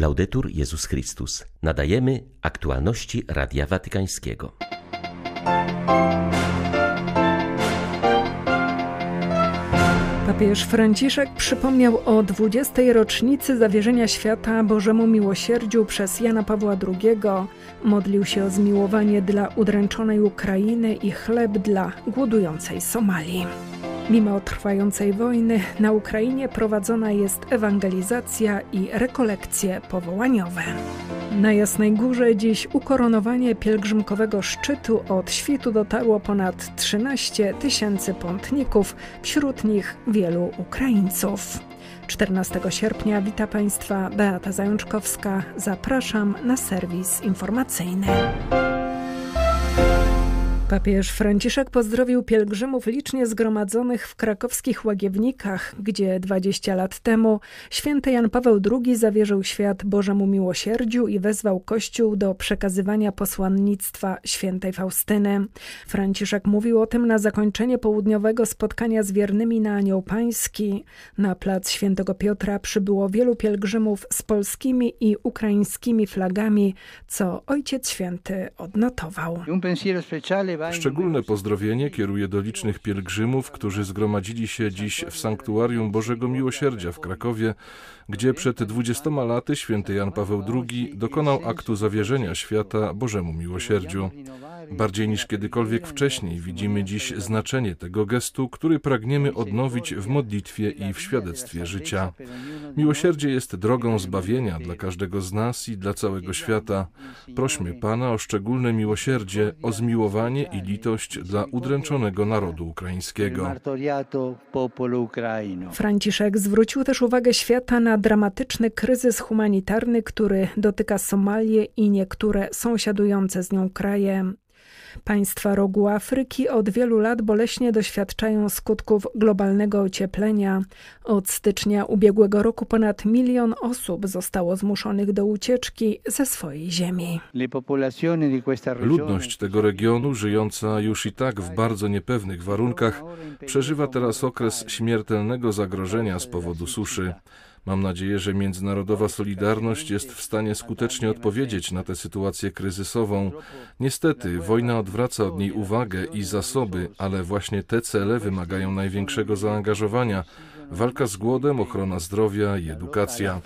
Laudetur Jezus Chrystus. Nadajemy aktualności Radia Watykańskiego. Papież Franciszek przypomniał o 20. rocznicy zawierzenia świata Bożemu Miłosierdziu przez Jana Pawła II. Modlił się o zmiłowanie dla udręczonej Ukrainy i chleb dla głodującej Somalii. Mimo trwającej wojny na Ukrainie prowadzona jest ewangelizacja i rekolekcje powołaniowe. Na Jasnej Górze dziś ukoronowanie pielgrzymkowego szczytu. Od świtu dotarło ponad 13 000 pątników, wśród nich wielu Ukraińców. 14 sierpnia wita Państwa Beata Zajączkowska. Zapraszam na serwis informacyjny. Papież Franciszek pozdrowił pielgrzymów licznie zgromadzonych w krakowskich Łagiewnikach, gdzie 20 lat temu święty Jan Paweł II zawierzył świat Bożemu Miłosierdziu i wezwał Kościół do przekazywania posłannictwa świętej Faustyny. Franciszek mówił o tym na zakończenie południowego spotkania z wiernymi na Anioł Pański. Na plac Świętego Piotra przybyło wielu pielgrzymów z polskimi i ukraińskimi flagami, co Ojciec Święty odnotował. Szczególne pozdrowienie kieruję do licznych pielgrzymów, którzy zgromadzili się dziś w Sanktuarium Bożego Miłosierdzia w Krakowie, gdzie przed 20 laty święty Jan Paweł II dokonał aktu zawierzenia świata Bożemu Miłosierdziu. Bardziej niż kiedykolwiek wcześniej widzimy dziś znaczenie tego gestu, który pragniemy odnowić w modlitwie i w świadectwie życia. Miłosierdzie jest drogą zbawienia dla każdego z nas i dla całego świata. Prośmy Pana o szczególne miłosierdzie, o zmiłowanie i litość dla udręczonego narodu ukraińskiego. Franciszek zwrócił też uwagę świata na dramatyczny kryzys humanitarny, który dotyka Somalię i niektóre sąsiadujące z nią kraje. Państwa Rogu Afryki od wielu lat boleśnie doświadczają skutków globalnego ocieplenia. Od stycznia ubiegłego roku ponad 1 milion osób zostało zmuszonych do ucieczki ze swojej ziemi. Ludność tego regionu, żyjąca już i tak w bardzo niepewnych warunkach, przeżywa teraz okres śmiertelnego zagrożenia z powodu suszy. Mam nadzieję, że międzynarodowa solidarność jest w stanie skutecznie odpowiedzieć na tę sytuację kryzysową. Niestety, wojna odwraca od niej uwagę i zasoby, ale właśnie te cele wymagają największego zaangażowania. Walka z głodem, ochrona zdrowia i edukacja.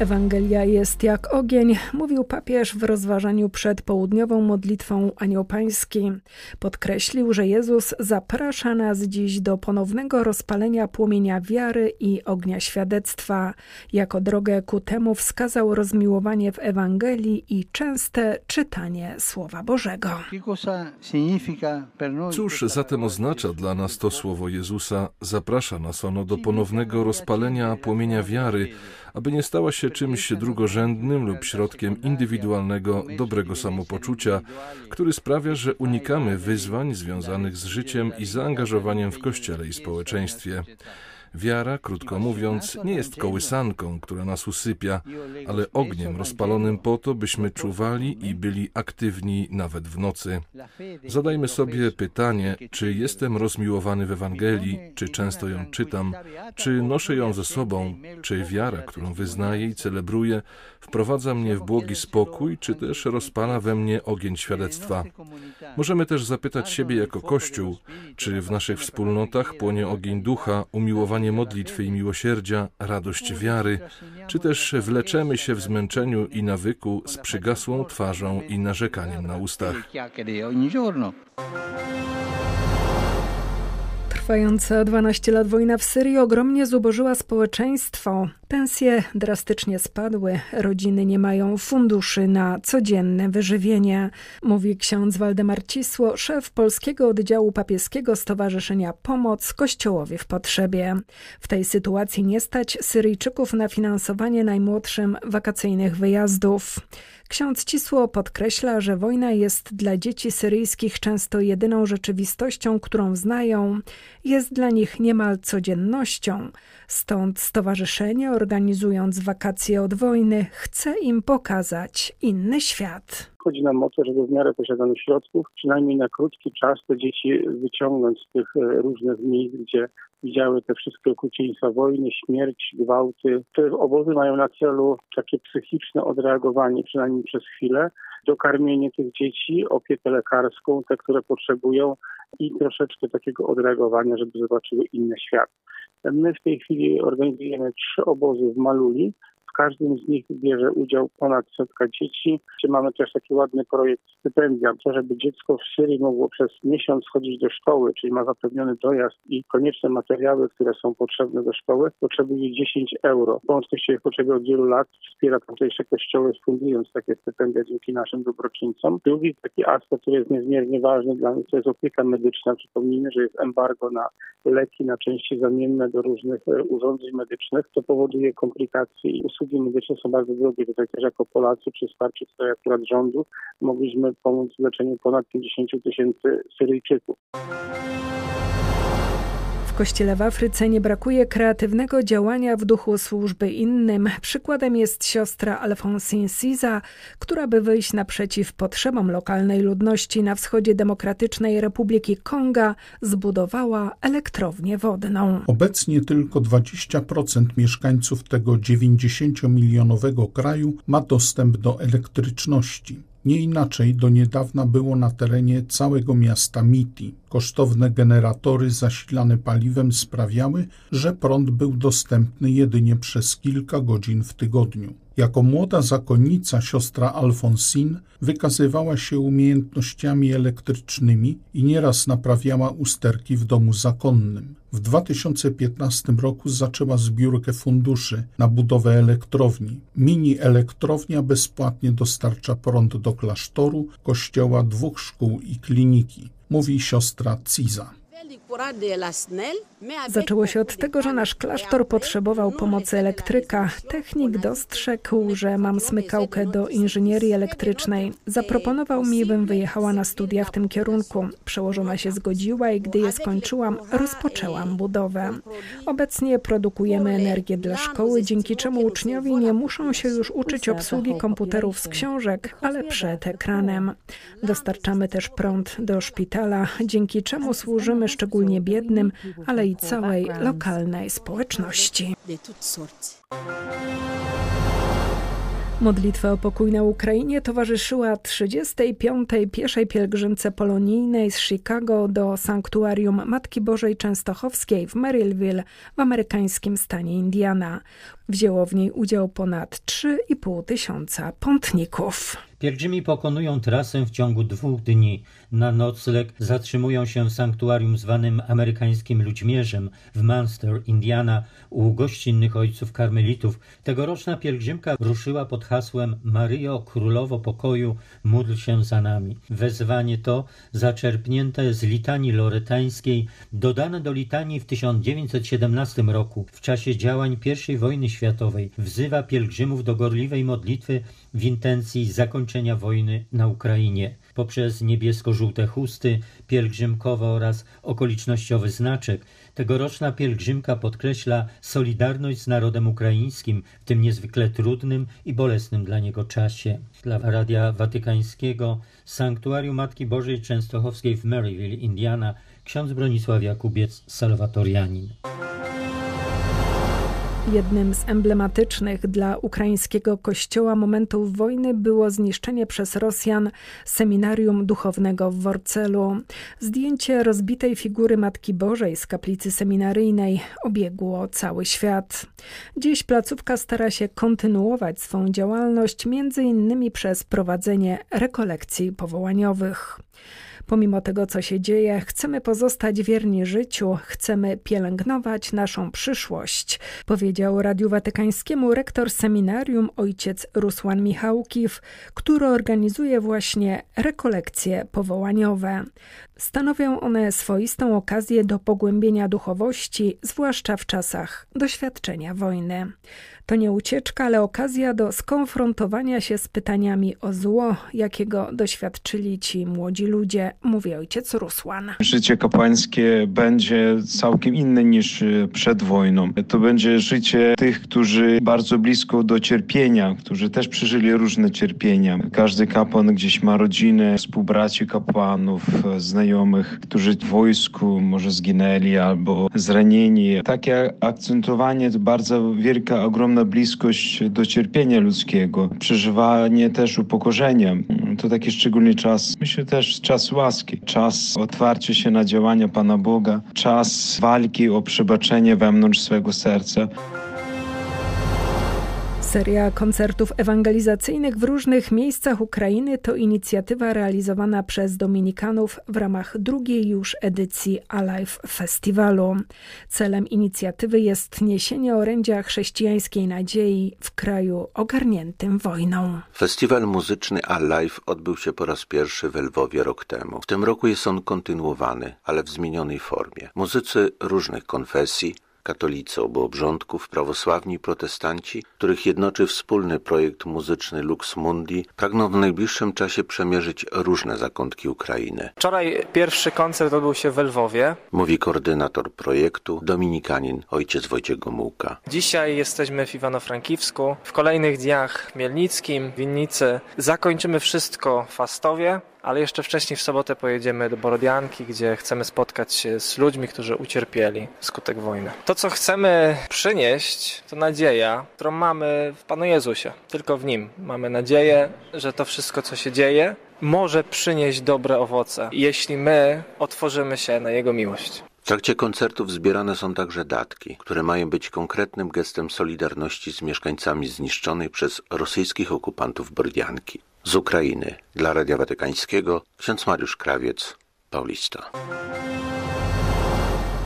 Ewangelia jest jak ogień, mówił papież w rozważaniu przed południową modlitwą Anioł Pański. Podkreślił, że Jezus zaprasza nas dziś do ponownego rozpalenia płomienia wiary i ognia świadectwa. Jako drogę ku temu wskazał rozmiłowanie w Ewangelii i częste czytanie Słowa Bożego. Cóż zatem oznacza dla nas to słowo Jezusa? Zaprasza nas ono do ponownego rozpalenia płomienia wiary, aby nie stała się czymś drugorzędnym lub środkiem indywidualnego, dobrego samopoczucia, który sprawia, że unikamy wyzwań związanych z życiem i zaangażowaniem w Kościele i społeczeństwie. Wiara, krótko mówiąc, nie jest kołysanką, która nas usypia, ale ogniem rozpalonym po to, byśmy czuwali i byli aktywni nawet w nocy. Zadajmy sobie pytanie, czy jestem rozmiłowany w Ewangelii, czy często ją czytam, czy noszę ją ze sobą, czy wiara, którą wyznaję i celebruję, wprowadza mnie w błogi spokój, czy też rozpala we mnie ogień świadectwa. Możemy też zapytać siebie jako Kościół, czy w naszych wspólnotach płonie ogień ducha, umiłowania modlitwy i miłosierdzia, radość wiary, czy też wleczemy się w zmęczeniu i nawyku z przygasłą twarzą i narzekaniem na ustach. Trwająca 12 lat wojna w Syrii ogromnie zubożyła społeczeństwo. Pensje drastycznie spadły, rodziny nie mają funduszy na codzienne wyżywienie, mówi ksiądz Waldemar Cisło, szef polskiego oddziału papieskiego Stowarzyszenia Pomoc Kościołowi w Potrzebie. W tej sytuacji nie stać Syryjczyków na finansowanie najmłodszym wakacyjnych wyjazdów. Ksiądz Cisło podkreśla, że wojna jest dla dzieci syryjskich często jedyną rzeczywistością, którą znają, jest dla nich niemal codziennością. Stąd stowarzyszenie, organizując wakacje od wojny, chce im pokazać inny świat. Chodzi nam o to, żeby w miarę posiadanych środków, przynajmniej na krótki czas, te dzieci wyciągnąć z tych różnych miejsc, gdzie widziały te wszystkie okrucieństwa wojny, śmierć, gwałty. Te obozy mają na celu takie psychiczne odreagowanie, przynajmniej przez chwilę, dokarmienie tych dzieci, opiekę lekarską, te, które potrzebują i troszeczkę takiego odreagowania, żeby zobaczyły inny świat. My w tej chwili organizujemy 3 obozy w Maluli. W każdym z nich bierze udział ponad setka dzieci. Mamy też taki ładny projekt stypendia, to żeby dziecko w Syrii mogło przez miesiąc chodzić do szkoły, czyli ma zapewniony dojazd i konieczne materiały, które są potrzebne do szkoły, potrzebuje 10 euro. Polski Kościół potrzebuje od wielu lat, wspiera tamtejsze kościoły, fundując takie stypendia dzięki naszym dobroczyńcom. Drugi taki aspekt, który jest niezmiernie ważny dla mnie, to jest opieka medyczna. Przypomnijmy, że jest embargo na leki, na części zamienne do różnych urządzeń medycznych. To powoduje komplikacje i usługi medyczne są bardzo drogie. Tutaj też jako Polacy przy wsparciu tutaj akurat rządu mogliśmy pomóc w leczeniu ponad 50 000 Syryjczyków. W kościele w Afryce nie brakuje kreatywnego działania w duchu służby innym. Przykładem jest siostra Alphonse Siza, która by wyjść naprzeciw potrzebom lokalnej ludności na wschodzie Demokratycznej Republiki Konga zbudowała elektrownię wodną. Obecnie tylko 20% mieszkańców tego 90-milionowego kraju ma dostęp do elektryczności. Nie inaczej do niedawna było na terenie całego miasta Miti. Kosztowne generatory zasilane paliwem sprawiały, że prąd był dostępny jedynie przez kilka godzin w tygodniu. Jako młoda zakonnica siostra Alfonsin wykazywała się umiejętnościami elektrycznymi i nieraz naprawiała usterki w domu zakonnym. W 2015 roku zaczęła zbiórkę funduszy na budowę elektrowni. Mini elektrownia bezpłatnie dostarcza prąd do klasztoru, kościoła, 2 szkół i kliniki, mówi siostra Ciza. Zaczęło się od tego, że nasz klasztor potrzebował pomocy elektryka. Technik dostrzegł, że mam smykałkę do inżynierii elektrycznej. Zaproponował mi, bym wyjechała na studia w tym kierunku. Przełożona się zgodziła i gdy je skończyłam, rozpoczęłam budowę. Obecnie produkujemy energię dla szkoły, dzięki czemu uczniowie nie muszą się już uczyć obsługi komputerów z książek, ale przed ekranem. Dostarczamy też prąd do szpitala, dzięki czemu służymy szczególnie biednym, ale i całej lokalnej społeczności. Modlitwa o pokój na Ukrainie towarzyszyła 35. pieszej pielgrzymce polonijnej z Chicago do Sanktuarium Matki Bożej Częstochowskiej w Merrillville w amerykańskim stanie Indiana. Wzięło w niej udział ponad 3,5 tysiąca pątników. Pielgrzymi pokonują trasę w ciągu 2 dni. Na nocleg zatrzymują się w sanktuarium zwanym amerykańskim Ludźmierzem w Munster, Indiana, u gościnnych ojców karmelitów. Tegoroczna pielgrzymka ruszyła pod hasłem Maryjo, Królowo Pokoju, módl się za nami. Wezwanie to zaczerpnięte z litanii loretańskiej, dodane do litanii w 1917 roku w czasie działań I wojny światowej, wzywa pielgrzymów do gorliwej modlitwy w intencji zakończenia wojny na Ukrainie. Poprzez niebiesko-żółte chusty pielgrzymkowe oraz okolicznościowy znaczek tegoroczna pielgrzymka podkreśla solidarność z narodem ukraińskim w tym niezwykle trudnym i bolesnym dla niego czasie. Dla Radia Watykańskiego z Sanktuarium Matki Bożej Częstochowskiej w Maryville, Indiana, ksiądz Bronisław Jakubiec, salwatorianin. Jednym z emblematycznych dla ukraińskiego kościoła momentów wojny było zniszczenie przez Rosjan seminarium duchownego w Worcelu. Zdjęcie rozbitej figury Matki Bożej z kaplicy seminaryjnej obiegło cały świat. Dziś placówka stara się kontynuować swą działalność m.in. przez prowadzenie rekolekcji powołaniowych. Pomimo tego, co się dzieje, chcemy pozostać wierni życiu, chcemy pielęgnować naszą przyszłość, powiedział Radiu Watykańskiemu rektor seminarium ojciec Rusłan Michałkiew, który organizuje właśnie rekolekcje powołaniowe. Stanowią one swoistą okazję do pogłębienia duchowości, zwłaszcza w czasach doświadczenia wojny. To nie ucieczka, ale okazja do skonfrontowania się z pytaniami o zło, jakiego doświadczyli ci młodzi ludzie, mówi ojciec Rusłan. Życie kapłańskie będzie całkiem inne niż przed wojną. To będzie życie tych, którzy bardzo blisko do cierpienia, którzy też przeżyli różne cierpienia. Każdy kapłan gdzieś ma rodzinę, współbraci kapłanów, znajomych, którzy w wojsku może zginęli albo zranieni. Takie akcentowanie to bardzo wielka, ogromna bliskość do cierpienia ludzkiego, przeżywanie też upokorzenia. To taki szczególny czas, myślę też czas łaski, czas otwarcia się na działania Pana Boga, czas walki o przebaczenie wewnątrz swego serca. Seria koncertów ewangelizacyjnych w różnych miejscach Ukrainy to inicjatywa realizowana przez dominikanów w ramach drugiej już edycji Alive Festiwalu. Celem inicjatywy jest niesienie orędzia chrześcijańskiej nadziei w kraju ogarniętym wojną. Festiwal muzyczny Alive odbył się po raz pierwszy we Lwowie rok temu. W tym roku jest on kontynuowany, ale w zmienionej formie. Muzycy różnych konfesji, katolicy obu obrządków, prawosławni i protestanci, których jednoczy wspólny projekt muzyczny Lux Mundi, pragną w najbliższym czasie przemierzyć różne zakątki Ukrainy. Wczoraj pierwszy koncert odbył się we Lwowie, mówi koordynator projektu, dominikanin, ojciec Wojciech Gomułka. Dzisiaj jesteśmy w Iwano-Frankiwsku, w kolejnych dniach Chmielnickim, Winnicy. Zakończymy wszystko w Fastowie. Ale jeszcze wcześniej w sobotę pojedziemy do Borodianki, gdzie chcemy spotkać się z ludźmi, którzy ucierpieli wskutek wojny. To, co chcemy przynieść, to nadzieja, którą mamy w Panu Jezusie. Tylko w Nim mamy nadzieję, że to wszystko, co się dzieje, może przynieść dobre owoce, jeśli my otworzymy się na Jego miłość. W trakcie koncertów zbierane są także datki, które mają być konkretnym gestem solidarności z mieszkańcami zniszczonej przez rosyjskich okupantów Borodianki. Z Ukrainy dla Radia Watykańskiego ksiądz Mariusz Krawiec, Paulista.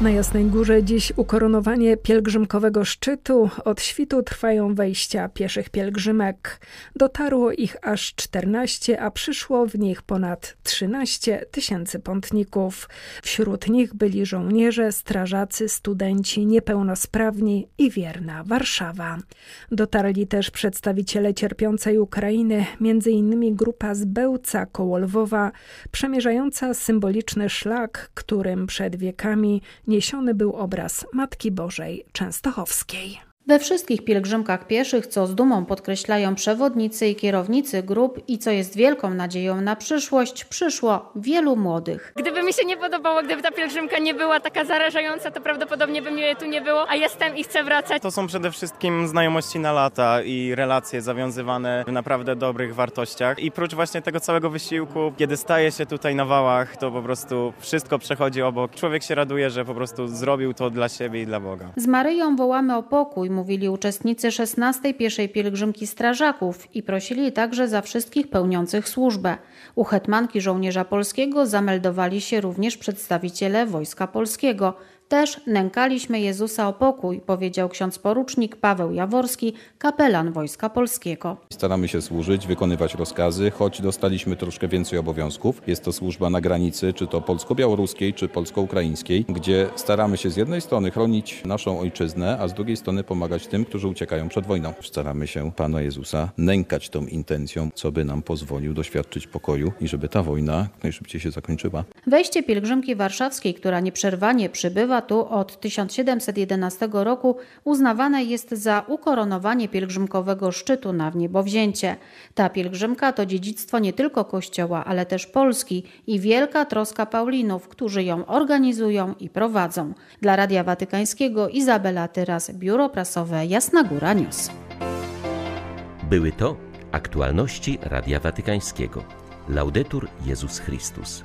Na Jasnej Górze dziś ukoronowanie pielgrzymkowego szczytu. Od świtu trwają wejścia pieszych pielgrzymek. Dotarło ich aż 14, a przyszło w nich ponad 13 000 pątników. Wśród nich byli żołnierze, strażacy, studenci, niepełnosprawni i wierna Warszawa. Dotarli też przedstawiciele cierpiącej Ukrainy, m.in. grupa z Bełca koło Lwowa, przemierzająca symboliczny szlak, którym przed wiekami niesiony był obraz Matki Bożej Częstochowskiej. We wszystkich pielgrzymkach pieszych, co z dumą podkreślają przewodnicy i kierownicy grup i co jest wielką nadzieją na przyszłość, przyszło wielu młodych. Gdyby mi się nie podobało, gdyby ta pielgrzymka nie była taka zarażająca, to prawdopodobnie by mnie tu nie było, a jestem i chcę wracać. To są przede wszystkim znajomości na lata i relacje zawiązywane w naprawdę dobrych wartościach. I prócz właśnie tego całego wysiłku, kiedy staje się tutaj na wałach, to po prostu wszystko przechodzi obok. Człowiek się raduje, że po prostu zrobił to dla siebie i dla Boga. Z Maryją wołamy o pokój, mówili uczestnicy 16. Pieszej Pielgrzymki Strażaków i prosili także za wszystkich pełniących służbę. U hetmanki żołnierza polskiego zameldowali się również przedstawiciele Wojska Polskiego. Też nękaliśmy Jezusa o pokój, powiedział ksiądz porucznik Paweł Jaworski, kapelan Wojska Polskiego. Staramy się służyć, wykonywać rozkazy, choć dostaliśmy troszkę więcej obowiązków. Jest to służba na granicy, czy to polsko-białoruskiej, czy polsko-ukraińskiej, gdzie staramy się z jednej strony chronić naszą ojczyznę, a z drugiej strony pomagać tym, którzy uciekają przed wojną. Staramy się Pana Jezusa nękać tą intencją, co by nam pozwolił doświadczyć pokoju i żeby ta wojna najszybciej się zakończyła. Wejście pielgrzymki warszawskiej, która nieprzerwanie przybywa tu od 1711 roku, uznawane jest za ukoronowanie pielgrzymkowego szczytu na wniebowzięcie. Ta pielgrzymka to dziedzictwo nie tylko Kościoła, ale też Polski i wielka troska Paulinów, którzy ją organizują i prowadzą. Dla Radia Watykańskiego Izabela Tyras, Biuro Prasowe Jasna Góra News. Były to aktualności Radia Watykańskiego. Laudetur Jezus Chrystus.